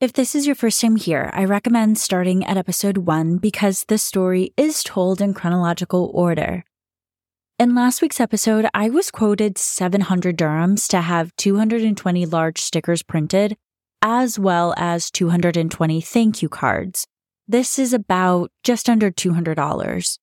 If this is your first time here, I recommend starting at episode 1 because this story is told in chronological order. In last week's episode, I was quoted 700 dirhams to have 220 large stickers printed, as well as 220 thank you cards. This is about just under $200.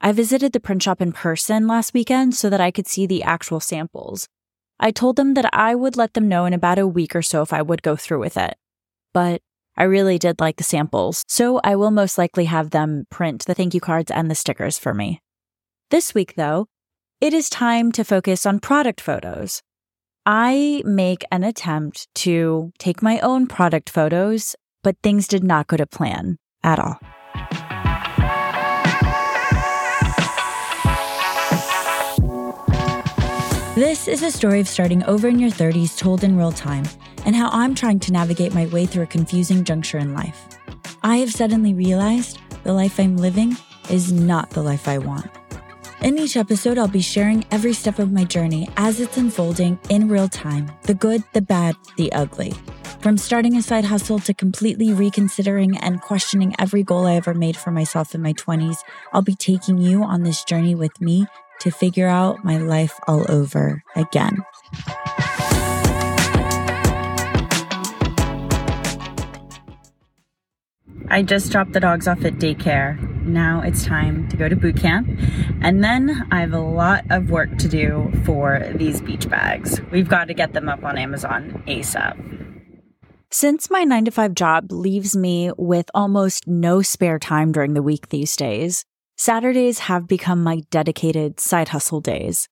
I visited the print shop in person last weekend so that I could see the actual samples. I told them that I would let them know in about a week or so if I would go through with it. But I really did like the samples, so I will most likely have them print the thank you cards and the stickers for me. This week, though, it is time to focus on product photos. I make an attempt to take my own product photos, but things did not go to plan at all. This is a story of starting over in your 30s told in real time and how I'm trying to navigate my way through a confusing juncture in life. I have suddenly realized the life I'm living is not the life I want. In each episode, I'll be sharing every step of my journey as it's unfolding in real time, the good, the bad, the ugly. From starting a side hustle to completely reconsidering and questioning every goal I ever made for myself in my 20s, I'll be taking you on this journey with me to figure out my life all over again. I just dropped the dogs off at daycare. Now it's time to go to boot camp. And then I have a lot of work to do for these beach bags. We've got to get them up on Amazon ASAP. Since my 9-to-5 job leaves me with almost no spare time during the week these days, Saturdays have become my dedicated side hustle days.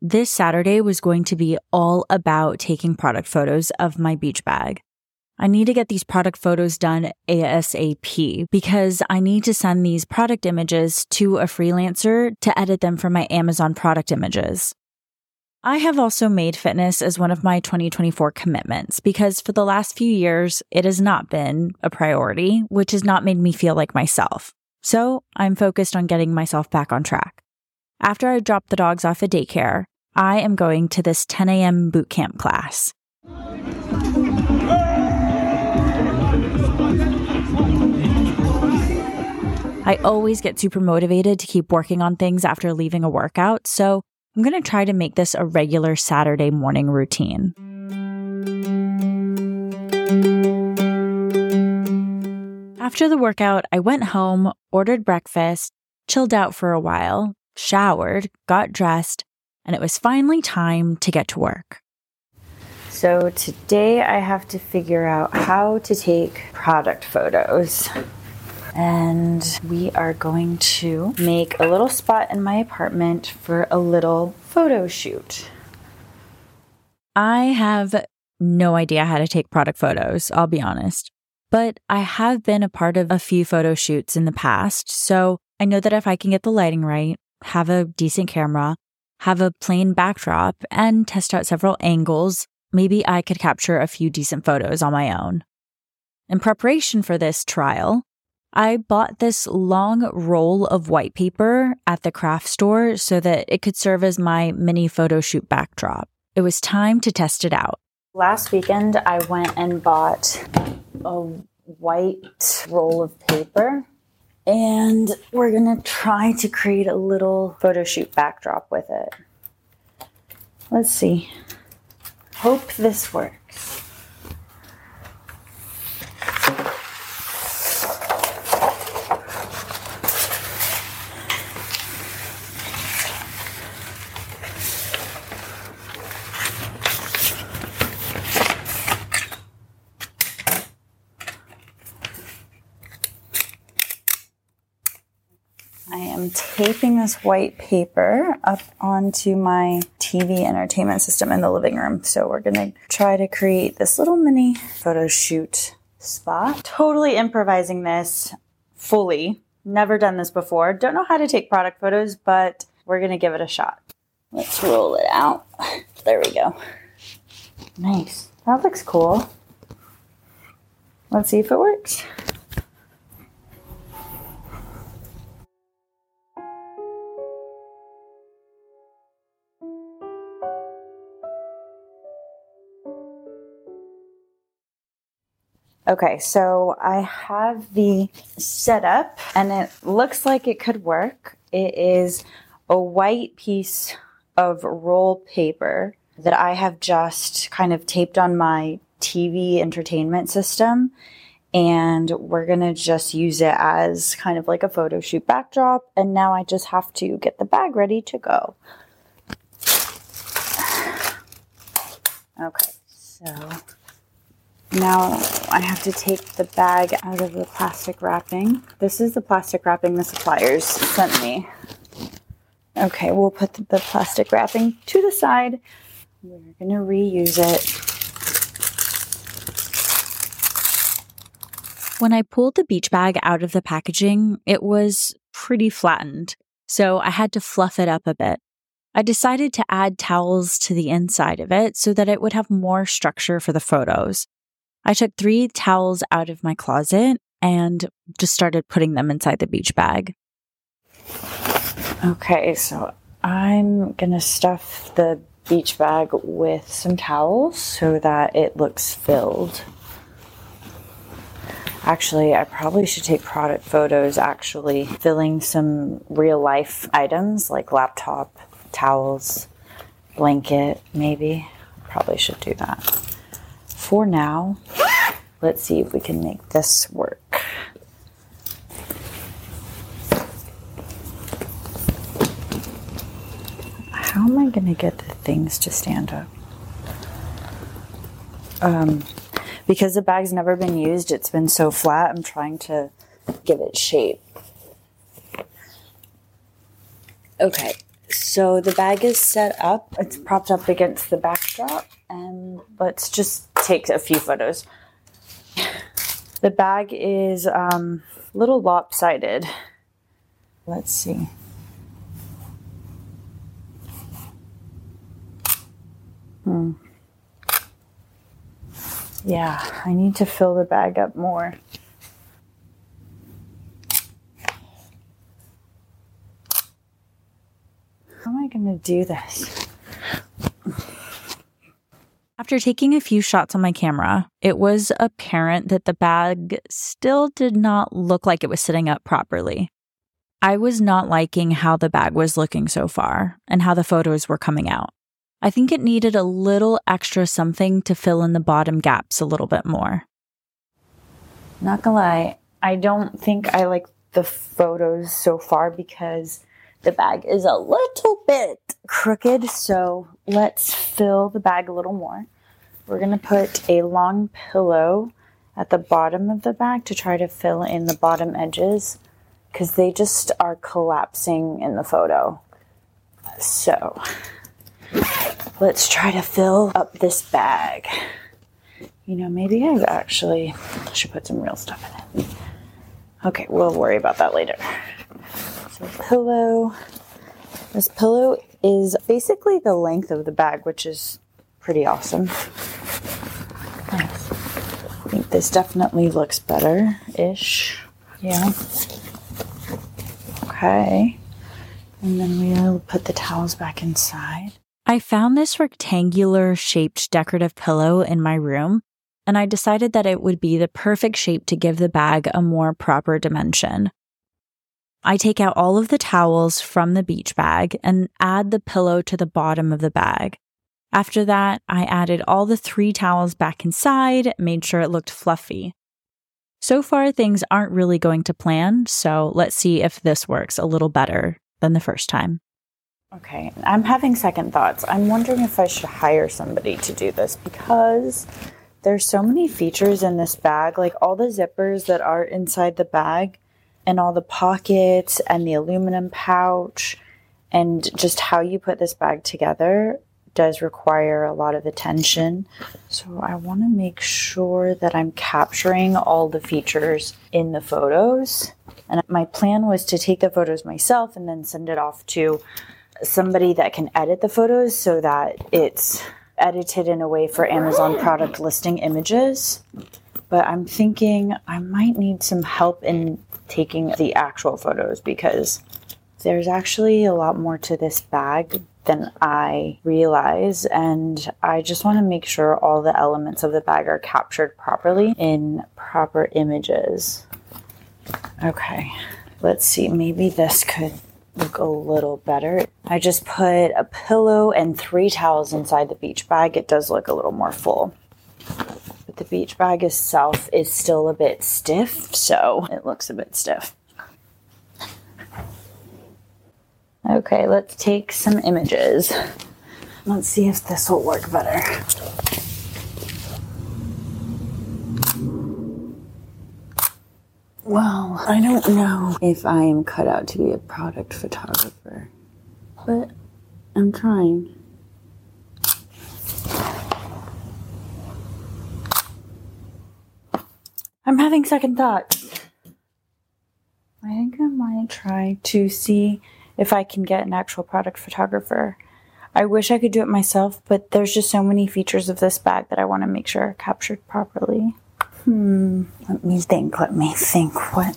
This Saturday was going to be all about taking product photos of my beach bag. I need to get these product photos done ASAP because I need to send these product images to a freelancer to edit them for my Amazon product images. I have also made fitness as one of my 2024 commitments because for the last few years, it has not been a priority, which has not made me feel like myself. So I'm focused on getting myself back on track. After I drop the dogs off at daycare, I am going to this 10 a.m. boot camp class. I always get super motivated to keep working on things after leaving a workout, so I'm going to try to make this a regular Saturday morning routine. After the workout, I went home, ordered breakfast, chilled out for a while, showered, got dressed, and it was finally time to get to work. So today I have to figure out how to take product photos. And we are going to make a little spot in my apartment for a little photo shoot. I have no idea how to take product photos, I'll be honest. But I have been a part of a few photo shoots in the past, so I know that if I can get the lighting right, have a decent camera, have a plain backdrop, and test out several angles, maybe I could capture a few decent photos on my own. In preparation for this trial, I bought this long roll of white paper at the craft store so that it could serve as my mini photo shoot backdrop. It was time to test it out. Last weekend, I went and bought a white roll of paper, and we're gonna try to create a little photo shoot backdrop with it. Let's see. Hope this works. Taping this white paper up onto my TV entertainment system in the living room. So we're gonna try to create this little mini photo shoot spot. Totally improvising this fully. Never done this before. Don't know how to take product photos, but we're gonna give it a shot. Let's roll it out. There we go. Nice. That looks cool. Let's see if it works. Okay, so I have the setup and it looks like it could work. It is a white piece of roll paper that I have just kind of taped on my TV entertainment system. And we're going to just use it as kind of like a photo shoot backdrop. And now I just have to get the bag ready to go. Okay, so now I have to take the bag out of the plastic wrapping. This is the plastic wrapping the suppliers sent me. Okay, we'll put the plastic wrapping to the side. We're going to reuse it. When I pulled the beach bag out of the packaging, it was pretty flattened, so I had to fluff it up a bit. I decided to add towels to the inside of it so that it would have more structure for the photos. I took 3 towels out of my closet and just started putting them inside the beach bag. Okay, so I'm going to stuff the beach bag with some towels so that it looks filled. Actually, I probably should take product photos actually filling some real life items like laptop, towels, blanket, maybe. Probably should do that. For now, let's see if we can make this work. How am I going to get the things to stand up? Because the bag's never been used, it's been so flat, I'm trying to give it shape. Okay, so the bag is set up. It's propped up against the backdrop, and let's just take a few photos. The bag is a little lopsided. Let's see. Yeah, I need to fill the bag up more. How am I going to do this? After taking a few shots on my camera, it was apparent that the bag still did not look like it was sitting up properly. I was not liking how the bag was looking so far and how the photos were coming out. I think it needed a little extra something to fill in the bottom gaps a little bit more. Not gonna lie, I don't think I like the photos so far because the bag is a little bit crooked, so let's fill the bag a little more. We're gonna put a long pillow at the bottom of the bag to try to fill in the bottom edges because they just are collapsing in the photo. So let's try to fill up this bag. You know, maybe I actually should put some real stuff in it. Okay, we'll worry about that later. So pillow. This pillow is basically the length of the bag, which is pretty awesome. Nice. I think this definitely looks better-ish. Yeah. Okay. And then we'll put the towels back inside. I found this rectangular-shaped decorative pillow in my room, and I decided that it would be the perfect shape to give the bag a more proper dimension. I take out all of the towels from the beach bag and add the pillow to the bottom of the bag. After that, I added all the 3 towels back inside, made sure it looked fluffy. So far, things aren't really going to plan, so let's see if this works a little better than the first time. Okay, I'm having second thoughts. I'm wondering if I should hire somebody to do this because there's so many features in this bag, like all the zippers that are inside the bag and all the pockets and the aluminum pouch and just how you put this bag together does require a lot of attention. So I want to make sure that I'm capturing all the features in the photos. And my plan was to take the photos myself and then send it off to somebody that can edit the photos so that it's edited in a way for Amazon product listing images. But I'm thinking I might need some help in taking the actual photos because there's actually a lot more to this bag than I realize. And I just want to make sure all the elements of the bag are captured properly in proper images. Okay, let's see. Maybe this could look a little better. I just put a pillow and 3 towels inside the beach bag. It does look a little more full. But the beach bag itself is still a bit stiff, so it looks a bit stiff. Okay, let's take some images. Let's see if this will work better. Well, I don't know if I am cut out to be a product photographer, but I'm trying. I'm having second thoughts. I think I might try to see if I can get an actual product photographer. I wish I could do it myself, but there's just so many features of this bag that I want to make sure are captured properly. Let me think. What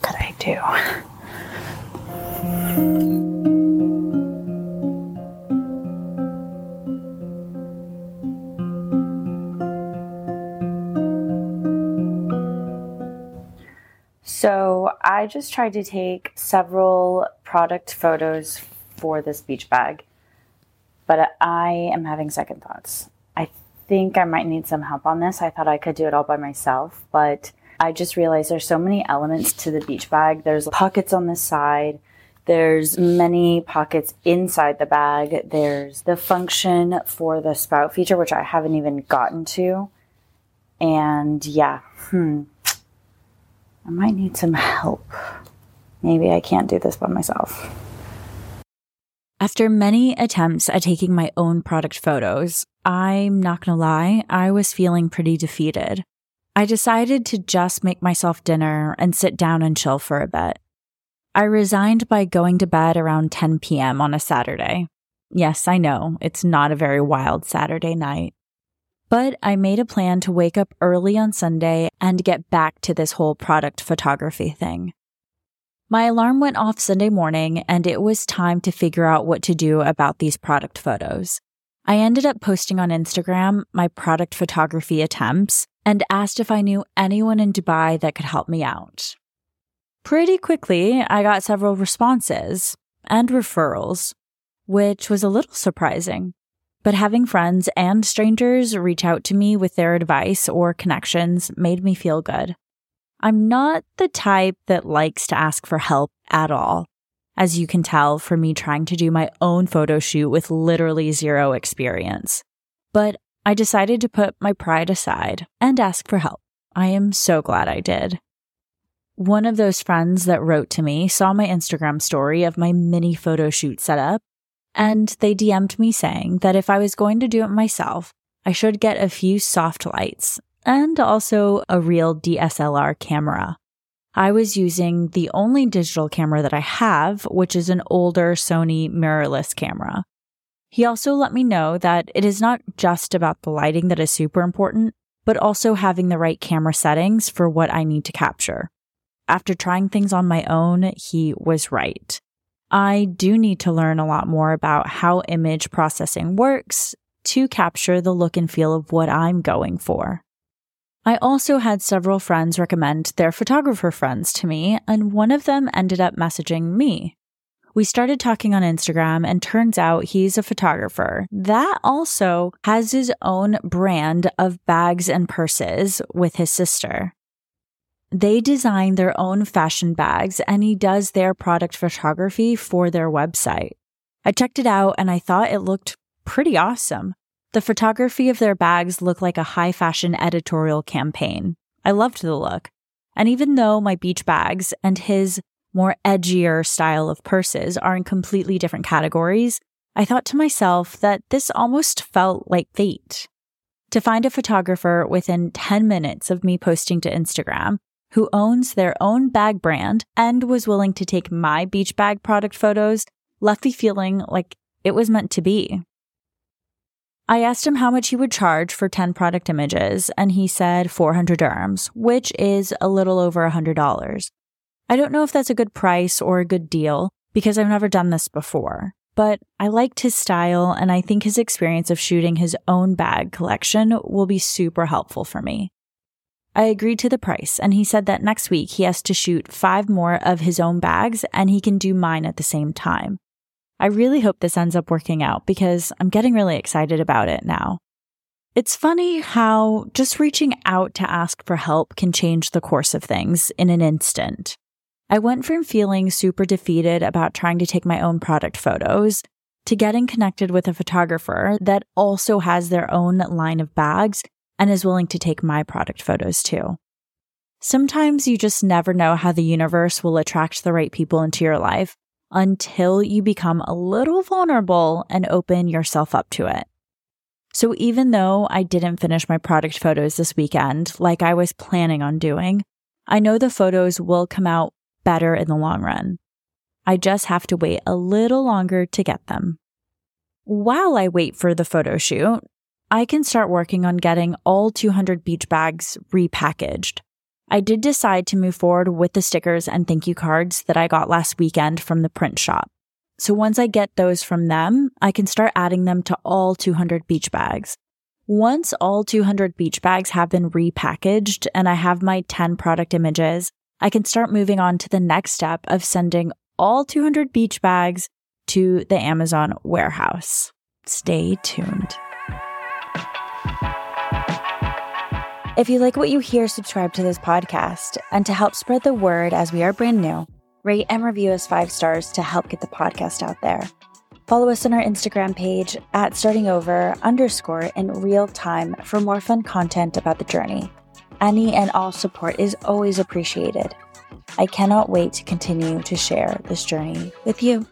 could I do? So I just tried to take several product photos for this beach bag, but I am having second thoughts. I think I might need some help on this. I thought I could do it all by myself, but I just realized there's so many elements to the beach bag. There's pockets on the side. There's many pockets inside the bag. There's the function for the spout feature, which I haven't even gotten to. And I might need some help. Maybe I can't do this by myself. After many attempts at taking my own product photos, I'm not gonna lie, I was feeling pretty defeated. I decided to just make myself dinner and sit down and chill for a bit. I resigned by going to bed around 10 p.m. on a Saturday. Yes, I know, it's not a very wild Saturday night. But I made a plan to wake up early on Sunday and get back to this whole product photography thing. My alarm went off Sunday morning, and it was time to figure out what to do about these product photos. I ended up posting on Instagram my product photography attempts and asked if I knew anyone in Dubai that could help me out. Pretty quickly, I got several responses and referrals, which was a little surprising. But having friends and strangers reach out to me with their advice or connections made me feel good. I'm not the type that likes to ask for help at all, as you can tell from me trying to do my own photo shoot with literally zero experience. But I decided to put my pride aside and ask for help. I am so glad I did. One of those friends that wrote to me saw my Instagram story of my mini photo shoot setup, and they DM'd me saying that if I was going to do it myself, I should get a few soft lights and also a real DSLR camera. I was using the only digital camera that I have, which is an older Sony mirrorless camera. He also let me know that it is not just about the lighting that is super important, but also having the right camera settings for what I need to capture. After trying things on my own, he was right. I do need to learn a lot more about how image processing works to capture the look and feel of what I'm going for. I also had several friends recommend their photographer friends to me, and one of them ended up messaging me. We started talking on Instagram, and turns out he's a photographer that also has his own brand of bags and purses with his sister. They design their own fashion bags, and he does their product photography for their website. I checked it out, and I thought it looked pretty awesome. The photography of their bags looked like a high-fashion editorial campaign. I loved the look. And even though my beach bags and his more edgier style of purses are in completely different categories, I thought to myself that this almost felt like fate. To find a photographer within 10 minutes of me posting to Instagram who owns their own bag brand and was willing to take my beach bag product photos left me feeling like it was meant to be. I asked him how much he would charge for 10 product images, and he said 400 dirhams, which is a little over $100. I don't know if that's a good price or a good deal, because I've never done this before, but I liked his style, and I think his experience of shooting his own bag collection will be super helpful for me. I agreed to the price, and he said that next week he has to shoot 5 more of his own bags and he can do mine at the same time. I really hope this ends up working out because I'm getting really excited about it now. It's funny how just reaching out to ask for help can change the course of things in an instant. I went from feeling super defeated about trying to take my own product photos to getting connected with a photographer that also has their own line of bags and is willing to take my product photos too. Sometimes you just never know how the universe will attract the right people into your life until you become a little vulnerable and open yourself up to it. So even though I didn't finish my product photos this weekend like I was planning on doing, I know the photos will come out better in the long run. I just have to wait a little longer to get them. While I wait for the photo shoot, I can start working on getting all 200 beach bags repackaged. I did decide to move forward with the stickers and thank you cards that I got last weekend from the print shop. So once I get those from them, I can start adding them to all 200 beach bags. Once all 200 beach bags have been repackaged and I have my 10 product images, I can start moving on to the next step of sending all 200 beach bags to the Amazon warehouse. Stay tuned. If you like what you hear, subscribe to this podcast. And to help spread the word as we are brand new, rate and review us 5 stars to help get the podcast out there. Follow us on our Instagram page @startingover_in real time for more fun content about the journey. Any and all support is always appreciated. I cannot wait to continue to share this journey with you.